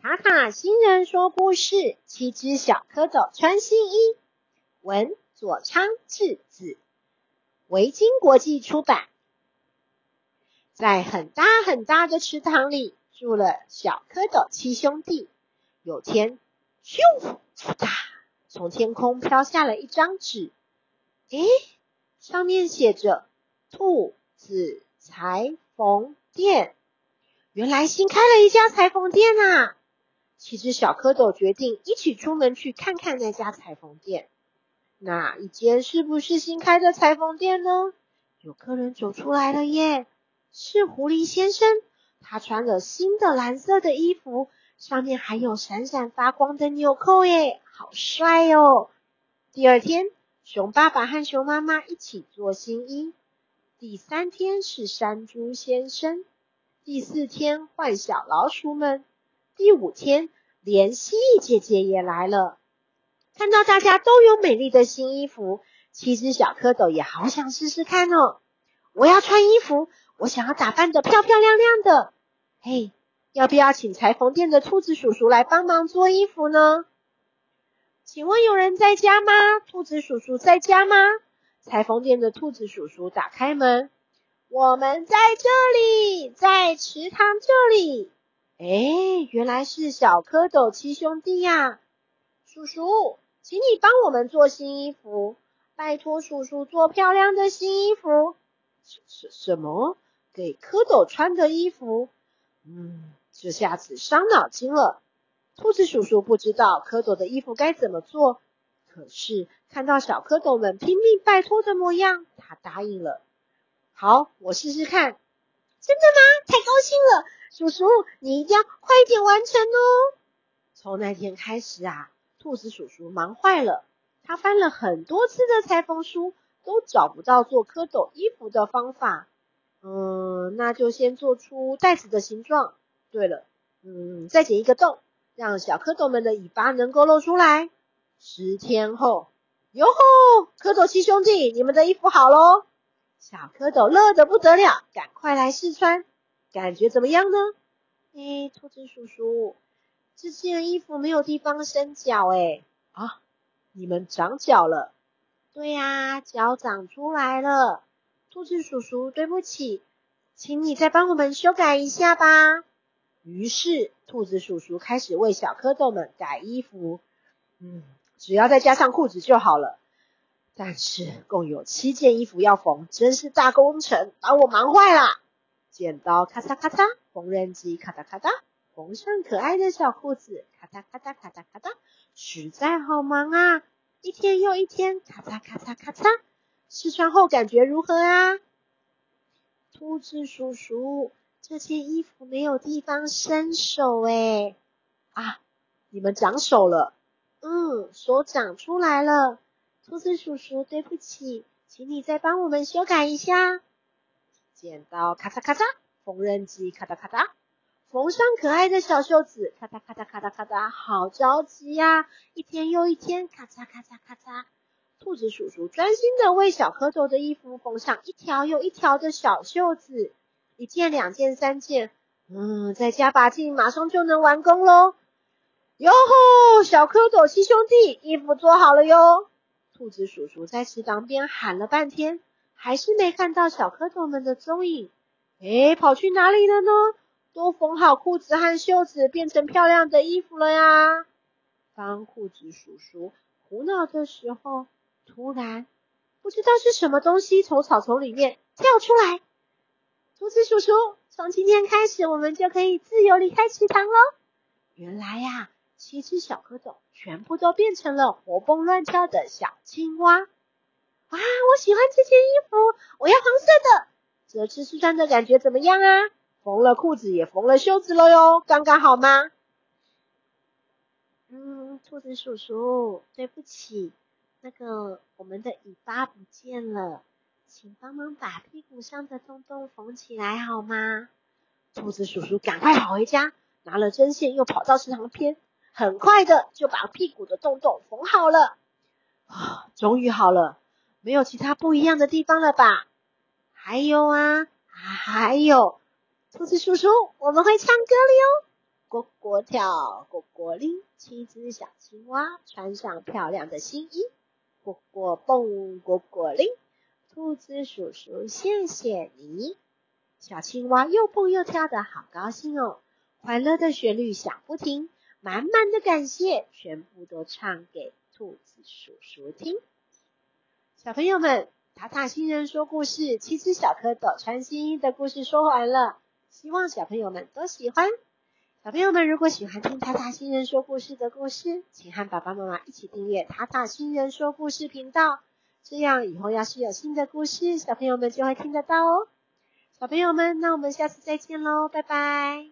塔塔星人说故事，七只小蝌蚪穿新衣，文佐仓智子，维京国际出版。在很大很大的池塘里住了小蝌蚪七兄弟。有天，咻哒，从天空飘下了一张纸，上面写着兔子裁缝店。原来新开了一家裁缝店啊！七只小蝌蚪决定一起出门去看看那家裁缝店。哪一间是不是新开的裁缝店呢？有客人走出来了耶，是狐狸先生。他穿了新的蓝色的衣服，上面还有闪闪发光的纽扣耶，好帅哦！第二天，熊爸爸和熊妈妈一起做新衣。第三天是山猪先生。第四天换小老鼠们。第五天，连蜥蜴姐姐也来了。看到大家都有美丽的新衣服，七只小蝌蚪也好想试试看哦。我要穿衣服，我想要打扮得漂漂亮亮的。嘿，要不要请裁缝店的兔子叔叔来帮忙做衣服呢？请问有人在家吗？兔子叔叔在家吗？裁缝店的兔子叔叔打开门，我们在这里，在池塘这里。原来是小蝌蚪七兄弟呀！叔叔，请你帮我们做新衣服，拜托叔叔做漂亮的新衣服。什么？给蝌蚪穿的衣服？这下子伤脑筋了。兔子叔叔不知道蝌蚪的衣服该怎么做，可是看到小蝌蚪们拼命拜托的模样，他答应了。好，我试试看。真的吗？太高兴了！叔叔，你一定要快一点完成哦。从那天开始啊，兔子叔叔忙坏了。他翻了很多次的裁缝书，都找不到做蝌蚪衣服的方法。那就先做出袋子的形状。对了，再剪一个洞，让小蝌蚪们的尾巴能够露出来。10天后，哟吼！蝌蚪七兄弟，你们的衣服好咯。小蝌蚪乐得不得了，赶快来试穿，感觉怎么样呢？兔子叔叔，这件衣服没有地方伸脚啊，你们长脚了。对啊，脚长出来了。兔子叔叔，对不起，请你再帮我们修改一下吧。于是，兔子叔叔开始为小蝌蚪们改衣服。只要再加上裤子就好了。但是共有7件衣服要缝，真是大工程，把我忙坏啦！剪刀咔嚓咔嚓，缝纫机咔嗒咔嗒，缝上可爱的小裤子咔嗒咔嗒咔嗒咔嗒，实在好忙啊！一天又一天，咔嚓咔嚓咔嚓。试穿后感觉如何啊？兔子叔叔，这件衣服没有地方伸手啊，你们长手了。手长出来了。兔子叔叔，对不起，请你再帮我们修改一下。剪刀咔嚓咔嚓，缝纫机咔嗒咔嗒，缝上可爱的小袖子咔嗒咔嗒咔嗒咔嗒，好着急呀！一天又一天，咔嚓咔嚓咔嚓。兔子叔叔专心的为小蝌蚪的衣服缝上一条又一条的小袖子，1件、2件、3件，再加把劲，马上就能完工咯。哟吼！小蝌蚪七兄弟，衣服做好了哟。兔子叔叔在池塘边喊了半天，还是没看到小蝌蚪们的踪影。跑去哪里了呢？都缝好裤子和袖子，变成漂亮的衣服了呀！当兔子叔叔苦恼的时候，突然不知道是什么东西从草丛里面跳出来。兔子叔叔，从今天开始，我们就可以自由离开池塘咯。原来呀，7只小蝌蚪全部都变成了活蹦乱跳的小青蛙。哇，我喜欢这件衣服，我要黄色的。这次试穿的感觉怎么样啊？缝了裤子也缝了袖子了哟，刚刚好吗？兔子叔叔，对不起，我们的尾巴不见了，请帮忙把屁股上的洞洞缝起来好吗？兔子叔叔赶快跑回家，拿了针线又跑到池塘边。很快的就把屁股的洞洞缝好了。终于好了，没有其他不一样的地方了吧？还有，兔子叔叔，我们会唱歌了哟。蝈蝈跳，蝈蝈拎，七只小青蛙穿上漂亮的新衣。蝈蝈蹦，蝈蝈拎，兔子叔叔谢谢你。小青蛙又蹦又跳的好高兴哦，欢乐的旋律响不停，满满的感谢全部都唱给兔子叔叔听。小朋友们，塔塔星人说故事《七只小蝌蚪穿新衣》的故事说完了，希望小朋友们都喜欢。小朋友们如果喜欢听塔塔星人说故事的故事，请和爸爸妈妈一起订阅塔塔星人说故事频道，这样以后要是有新的故事，小朋友们就会听得到哦。小朋友们，那我们下次再见咯，拜拜。